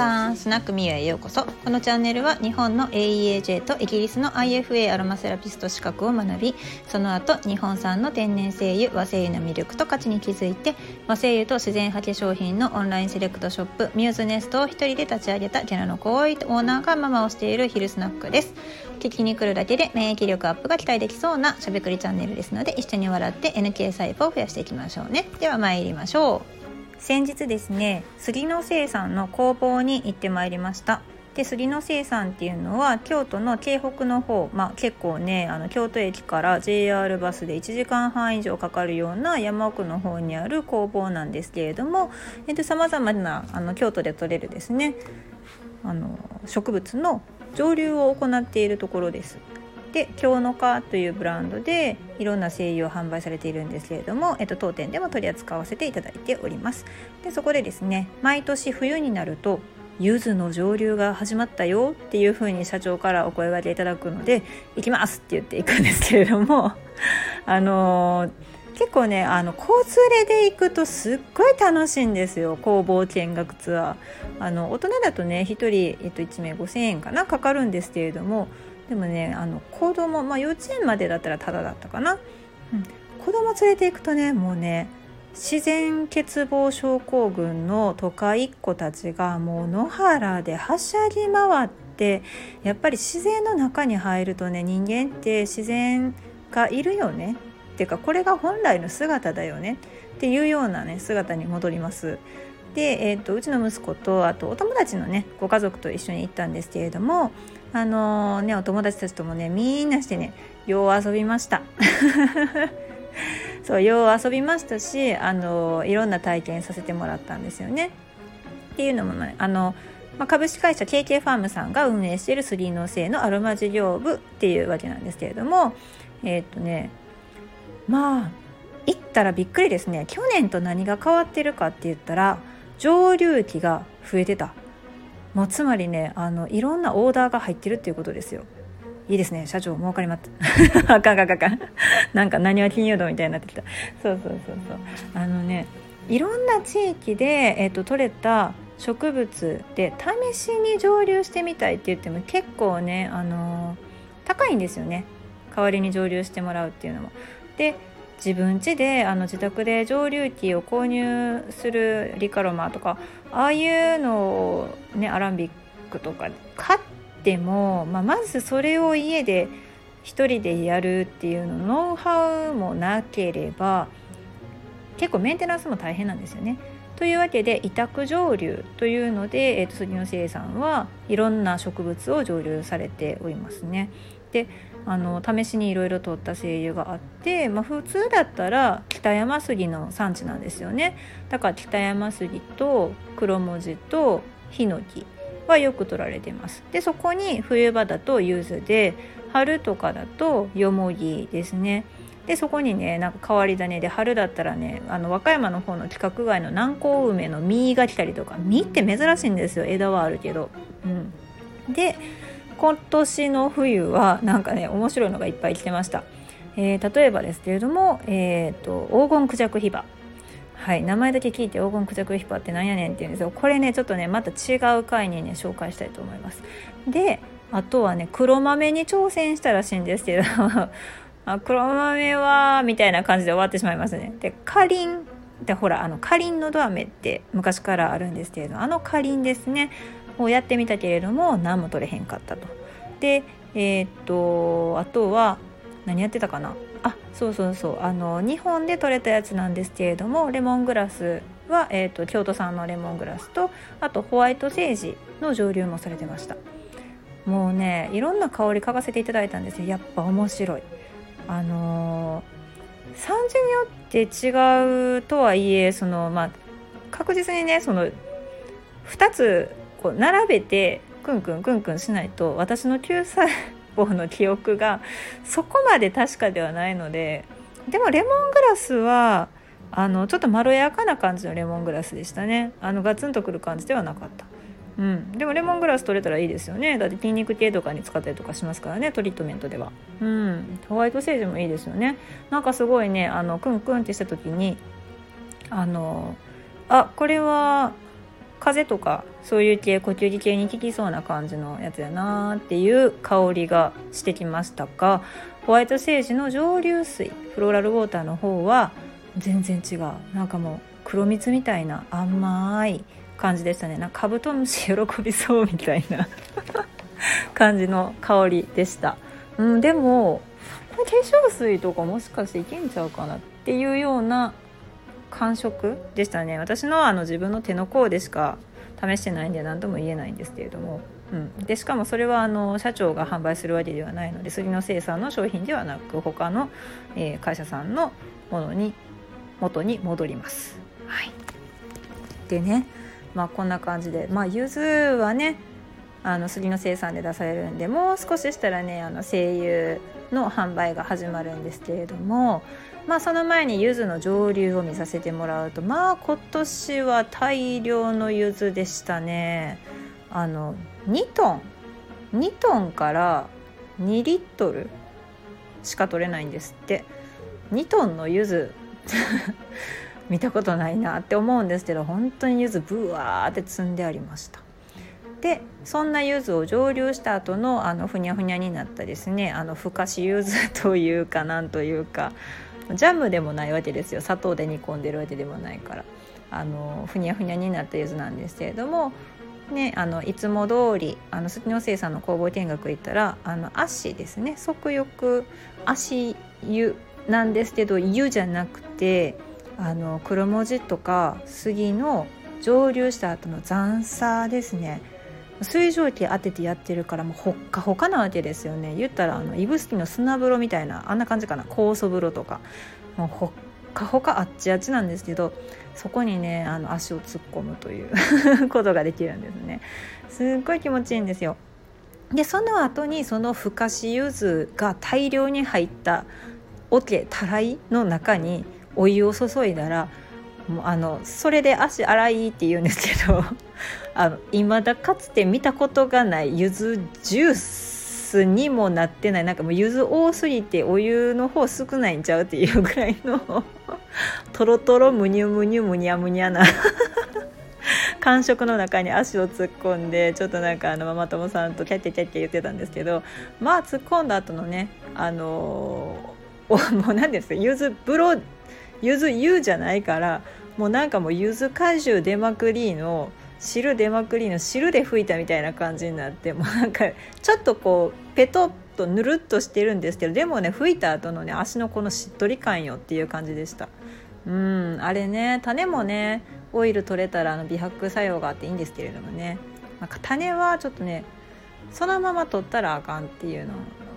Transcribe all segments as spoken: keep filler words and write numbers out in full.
さん、スナックミューへようこそ。このチャンネルは日本の エーイーエージェー とイギリスの アイエフエー アロマセラピスト資格を学び、その後日本産の天然精油和精油の魅力と価値に気づいて、和精油と自然派化商品のオンラインセレクトショップミューズネストを一人で立ち上げたゲラの濃いオーナーがママをしているヒルスナックです。聞きに来るだけで免疫力アップが期待できそうなしゃべくりチャンネルですので、一緒に笑って エヌケー 細胞を増やしていきましょうね。では参りましょう。先日ですね、杉の生産の工房に行ってまいりました。で、杉の生産っていうのは京都の京北の方、まあ、結構ねあの京都駅から ジェイアール バスでいちじかんはん以上かかるような山奥の方にある工房なんですけれども、えっと、様々なあの京都で採れるですねあの植物の蒸留を行っているところです。で、京の花というブランドでいろんな精油を販売されているんですけれども、えっと、当店でも取り扱わせていただいております。で、そこでですね、毎年冬になると柚子の蒸留が始まったよっていう風に社長からお声掛けいただくので、行きますって言っていくんですけれどもあのー、結構ねあの子連れで行くとすっごい楽しいんですよ。工房見学ツアー、あの大人だとねひとり、えっと、いちめいごせんえんかなかかるんですけれども、でもねあの子供、まあ、幼稚園までだったらタダだったかな、うん、子供連れていくとねもうね自然欠乏症候群の都会っ子たちがもう野原ではしゃぎ回って、やっぱり自然の中に入るとね人間って自然がいるよねっていうか、これが本来の姿だよねっていうようなね姿に戻ります。で、えーと、うちの息子とあとお友達のねご家族と一緒に行ったんですけれども、あのーね、お友達たちともねみんなしてねよう遊びましたそうよう遊びましたし、あのー、いろんな体験させてもらったんですよね。っていうのもねあの、まあ、株式会社 ケーケー ファームさんが運営している杉の精のアロマ事業部っていうわけなんですけれども、えー、っとねまあ行ったらびっくりですね。去年と何が変わってるかって言ったら蒸留機が増えてた。もうつまりねあのいろんなオーダーが入ってるっていうことですよ。いいですね社長、儲かりまったあかんかんかんかんなんか何は金融道みたいになってきた。そうそうそうそう、あのねいろんな地域で、えーと、取れた植物で試しに蒸留してみたいって言っても結構ね、あのー、高いんですよね、代わりに蒸留してもらうっていうのも。で、自分家であの自宅で蒸留機を購入するリカロマとかああいうのを、ね、アランビックとか買っても、まあ、まずそれを家で一人でやるっていうのノウハウもなければ結構メンテナンスも大変なんですよね。というわけで委託蒸留というので、えー、と杉の精さんはいろんな植物を蒸留されておりますね。で、あの試しにいろいろ取った精油があって、まあ、普通だったら北山杉の産地なんですよね。だから北山杉と黒文字とヒノキはよく取られてます。で、そこに冬場だと柚子で、春とかだとよもぎですね。で、そこにねなんか変わり種で、春だったらねあの和歌山の方の規格外の南高梅の実が来たりとか、実って珍しいんですよ、枝はあるけど、うん、で今年の冬はなんかね面白いのがいっぱい来てました、えー、例えばですけれども、えー、と黄金クジャクヒバ、はい、名前だけ聞いて黄金クジャクヒバってなんやねんって言うんですよ。これねちょっとねまた違う回にね紹介したいと思います。で、あとはね黒豆に挑戦したらしいんですけどあ、黒豆はみたいな感じで終わってしまいますね。で、カリンでほらあのカリンのドアメって昔からあるんですけれど、あのカリンですねをやってみたけれども何も取れへんかったと。で、えー、っとあとは何やってたかな、あそうそうそう、あの日本で取れたやつなんですけれども、レモングラスは、えー、っと京都産のレモングラスと、あとホワイトセージの蒸留もされてました。もうねいろんな香り嗅がせていただいたんですよ。やっぱ面白い、あのー、産地によって違うとはいえ、そのまあ確実にねそのふたつこう並べてクンクンクンクンしないと私の旧細胞の記憶がそこまで確かではないので。でもレモングラスはあのちょっとまろやかな感じのレモングラスでしたね。あのガツンとくる感じではなかった、うん、でもレモングラス取れたらいいですよね。だって筋肉系とかに使ったりとかしますからね、トリートメントでは、うん、ホワイトセージもいいですよね。なんかすごいねあのクンクンってした時にあのあこれは風邪とかそういう系、呼吸器系に効きそうな感じのやつやなっていう香りがしてきましたが、ホワイトセージの蒸留水フローラルウォーターの方は全然違う、なんかもう黒蜜みたいな甘い感じでしたね。なんかカブトムシ喜びそうみたいな感じの香りでした。うん、でも化粧水とかもしかしていけんちゃうかなっていうような感触でしたね。私のあの自分の手の甲でしか試してないんで何とも言えないんですけれども、うん、でしかもそれはあの社長が販売するわけではないので、杉野生産の商品ではなく他の、えー、会社さんのものに元に戻ります。はい、でね、まあこんな感じで、まあ柚子はね、あの杉野生産で出されるんで、もう少ししたらね、あの精油の販売が始まるんですけれども、まあその前に柚子の蒸留を見させてもらうと、まあ今年は大量の柚子でしたね。あのにトン、にトンからにリットルしか取れないんですって。にトンの柚子見たことないなって思うんですけど、本当に柚子ブワーって積んでありました。でそんな柚子を蒸留した後のあのふにゃふにゃになったですね、あのふかし柚子というかなんというか、ジャムでもないわけですよ、砂糖で煮込んでるわけでもないから、あのふにゃふにゃになった柚子なんですけれどもね、あのいつも通りあの杉野生産の工房見学行ったら、あの足ですね、足浴足湯なんですけど、湯じゃなくてあの黒文字とか杉の蒸留した後の残砂ですね、水蒸気当ててやってるからもうほっかほかなわけですよね。言ったらあの指宿の砂風呂みたいなあんな感じかな、酵素風呂とかもうほっかほかあっちあっちなんですけど、そこにねあの足を突っ込むということができるんですね。すっごい気持ちいいんですよ。でその後にそのふかし柚子が大量に入った桶、たらいの中にお湯を注いだら、もうあのそれで足洗いって言うんですけどいまだかつて見たことがない柚子ジュースにもなってない、なんかもう柚子多すぎてお湯の方少ないんちゃうっていうぐらいのトロトロムニュムニュムニャムニャな感触の中に足を突っ込んで、ちょっとなんかあのママ友さんとキャッキャキャッキャ言ってたんですけど、まあ突っ込んだ後のね、あのー、もう何ですか、柚子風呂ゆず湯じゃないから、もうなんかもうゆず果汁出まくりの汁出まくりの汁で拭いたみたいな感じになって、もうなんかちょっとこうペトッとぬるっとしてるんですけど、でもね拭いた後のね足のこのしっとり感よっていう感じでした。うん、あれね、種もねオイル取れたらあの美白作用があっていいんですけれどもね、なんか種はちょっとねそのまま取ったらあかんっていうの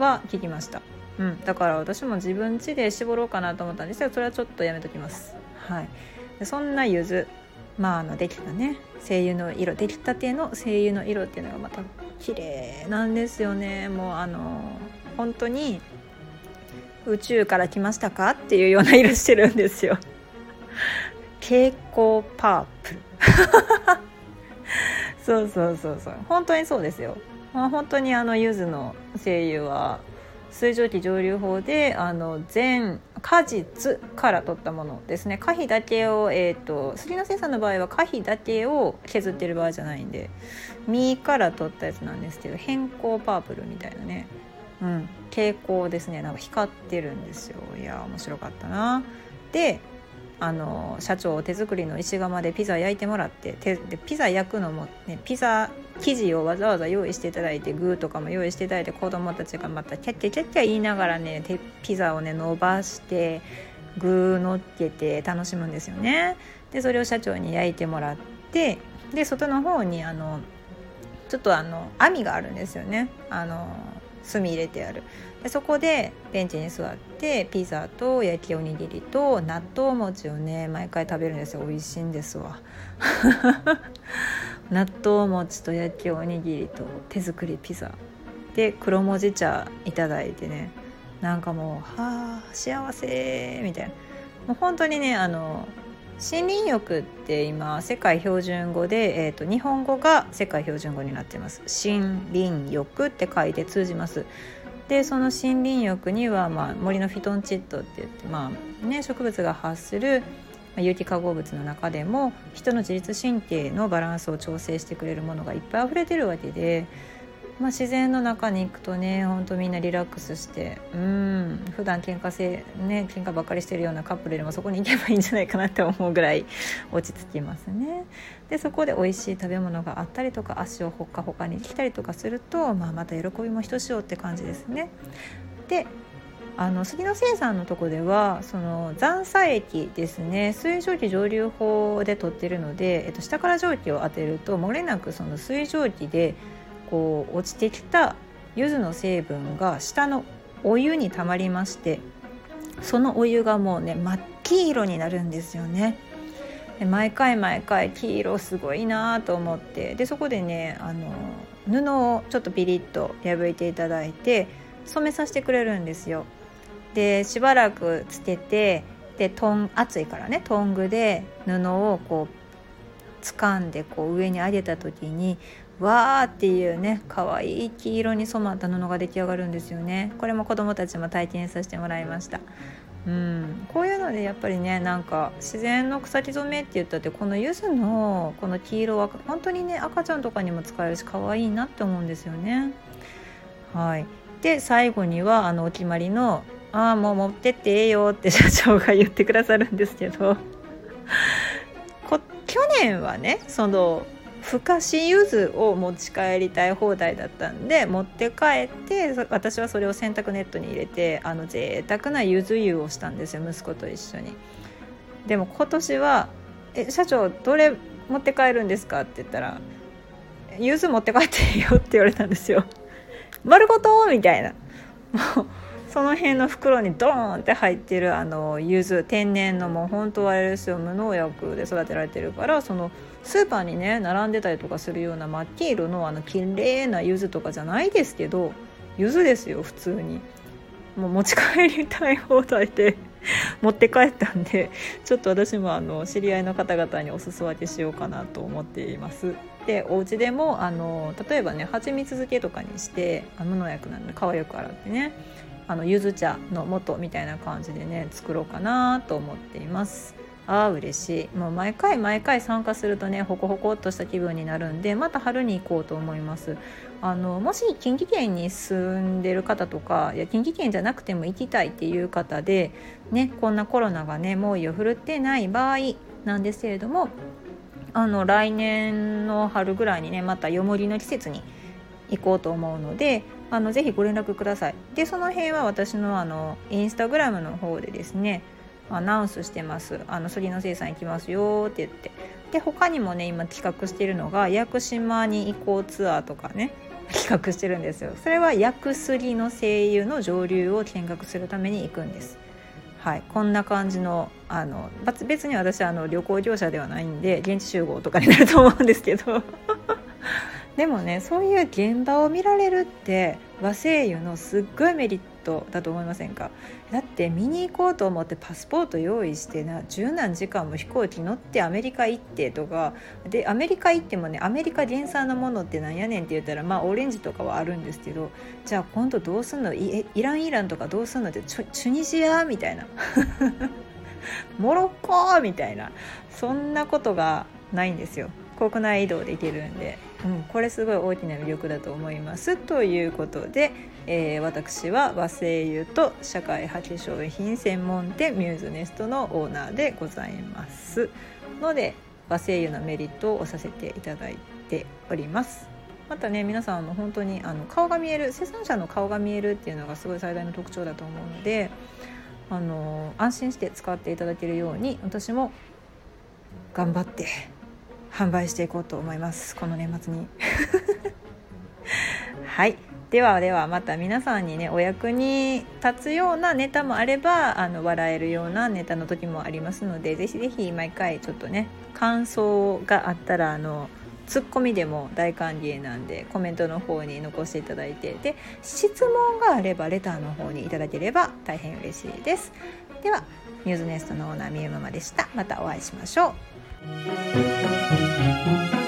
は聞きました。うん、だから私も自分家で絞ろうかなと思ったんですけど、それはちょっとやめときます、はい、でそんな柚子、まあ、あのできたね精油の色、できたての精油の色っていうのがまた綺麗なんですよね。もうあの本当に宇宙から来ましたかっていうような色してるんですよ。蛍光パープルそうそうそうそう、本当にそうですよ、まあ、本当にあの柚子の精油は水蒸気蒸留法であの全果実から取ったものですね。果皮だけを、えーと、杉野生産の場合は果皮だけを削ってる場合じゃないんで、実から取ったやつなんですけど、偏光パープルみたいなね、うん、蛍光ですね、なんか光ってるんですよ。いや面白かったな。であの社長手作りの石窯でピザ焼いてもらって、手でピザ焼くのも、ね、ピザ生地をわざわざ用意していただいて、具とかも用意していただいて、子どもたちがまたキャッキャキャッキャ言いながらねピザをね伸ばして具乗っけて楽しむんですよね。でそれを社長に焼いてもらって、で外の方にあのちょっとあの網があるんですよね、あの炭入れてある。でそこでベンチに座ってピザと焼きおにぎりと納豆餅をね毎回食べるんですよ。美味しいんですわ納豆餅と焼きおにぎりと手作りピザで黒文字茶いただいてね、なんかもうはぁ幸せみたいな、もう本当にねあの森林浴って今世界標準語で、えー、と日本語が世界標準語になってます。森林浴って書いて通じます。でその森林浴には、まあ、森のフィトンチッドって言って、まあね、植物が発する有機化合物の中でも人の自律神経のバランスを調整してくれるものがいっぱい溢れてるわけで、まあ、自然の中に行くとね、ほんとみんなリラックスして、うん、普段喧嘩せ、ね、喧嘩ばっかりしてるようなカップルよりもそこに行けばいいんじゃないかなって思うぐらい落ち着きますね。で、そこで美味しい食べ物があったりとか、足をほっかほかにできたりとかすると、まあ、また喜びもひとしおって感じですね。で、あの杉野生産のとこではその残差液ですね、水蒸気蒸留法で取ってるので、えっと、下から蒸気を当てると漏れなくその水蒸気でこう落ちてきた柚子の成分が下のお湯にたまりまして、そのお湯がもうね真っ黄色になるんですよね。で、毎回毎回黄色すごいなと思って、でそこでね、あの布をちょっとピリッと破いていただいて染めさせてくれるんですよ。でしばらくつけて、でトン熱いからね、トングで布をこう掴んでこう上に上げた時にわーっていうね、可愛い黄色に染まった布が出来上がるんですよね。これも子どもたちも体験させてもらいました。うん、こういうのでやっぱりね、なんか自然の草木染めって言ったって、この柚子のこの黄色は本当にね、赤ちゃんとかにも使えるし可愛いなって思うんですよね。はい。で最後にはあのお決まりのああもう持ってってええよって社長が言ってくださるんですけどこ去年はね、そのふかし柚子を持ち帰りたい放題だったんで持って帰って、私はそれを洗濯ネットに入れて、あの贅沢な柚子湯をしたんですよ、息子と一緒に。でも今年はえ社長どれ持って帰るんですかって言ったら、柚子持って帰っていいよって言われたんですよ丸ごとみたいな、もうその辺の袋にドーンって入ってるあの柚子、天然のもう本当あれですよ、無農薬で育てられてるから、そのスーパーにね並んでたりとかするような真っ黄色のあの綺麗な柚子とかじゃないですけど、柚子ですよ普通に。もう持ち帰りたい放題で持って帰ったんで、ちょっと私もあの知り合いの方々にお裾分けしようかなと思っています。でお家でもあの例えばね、蜂蜜漬けとかにして、無農薬なので皮よく洗ってね、あの柚子茶の素みたいな感じでね作ろうかなと思っています。あー嬉しい。もう毎回毎回参加するとね、ホコホコっとした気分になるんで、また春に行こうと思います。あのもし近畿圏に住んでる方とか、いや近畿圏じゃなくても行きたいっていう方でね、こんなコロナがね猛威を振るってない場合なんですけれども、あの来年の春ぐらいにね、またよもぎの季節に行こうと思うので、あのぜひご連絡ください。でその辺は私のあのインスタグラムの方でですねアナウンスしてます。あの杉野生産行きますよって言って、で他にもね今企画しているのが屋久島に行こうツアーとかね企画してるんですよ。それは屋久杉の精油の上流を見学するために行くんです。はい、こんな感じの、あの別に私はあの旅行業者ではないんで現地集合とかになると思うんですけどでもね、そういう現場を見られるって和精油のすっごいメリットだと思いませんか？だって見に行こうと思ってパスポート用意してな、十何時間も飛行機乗ってアメリカ行ってとかで、アメリカ行ってもね、アメリカ原産のものってなんやねんって言ったら、まあオレンジとかはあるんですけど、じゃあ今度どうすんの、イランイランとかどうすんのって、チュ、チュニジアみたいなモロッコみたいな、そんなことがないんですよ。国内移動で行けるんで、うん、これすごい大きな魅力だと思います。ということで、えー、私は和精油と社会派化粧品専門店ミューズネストのオーナーでございますので、和精油のメリットをさせていただいております。またね、皆さんも本当にあの顔が見える、生産者の顔が見えるっていうのがすごい最大の特徴だと思うので、あの安心して使っていただけるように私も頑張って販売していこうと思います、この年末にはい、ではではまた皆さんにねお役に立つようなネタもあれば、あの笑えるようなネタの時もありますので、ぜひぜひ毎回ちょっとね感想があったら、あのツッコミでも大歓迎なんでコメントの方に残していただいて、で質問があればレターの方にいただければ大変嬉しいです。ではミューズネストのオーナーみゆママでした。またお会いしましょう。Thank you.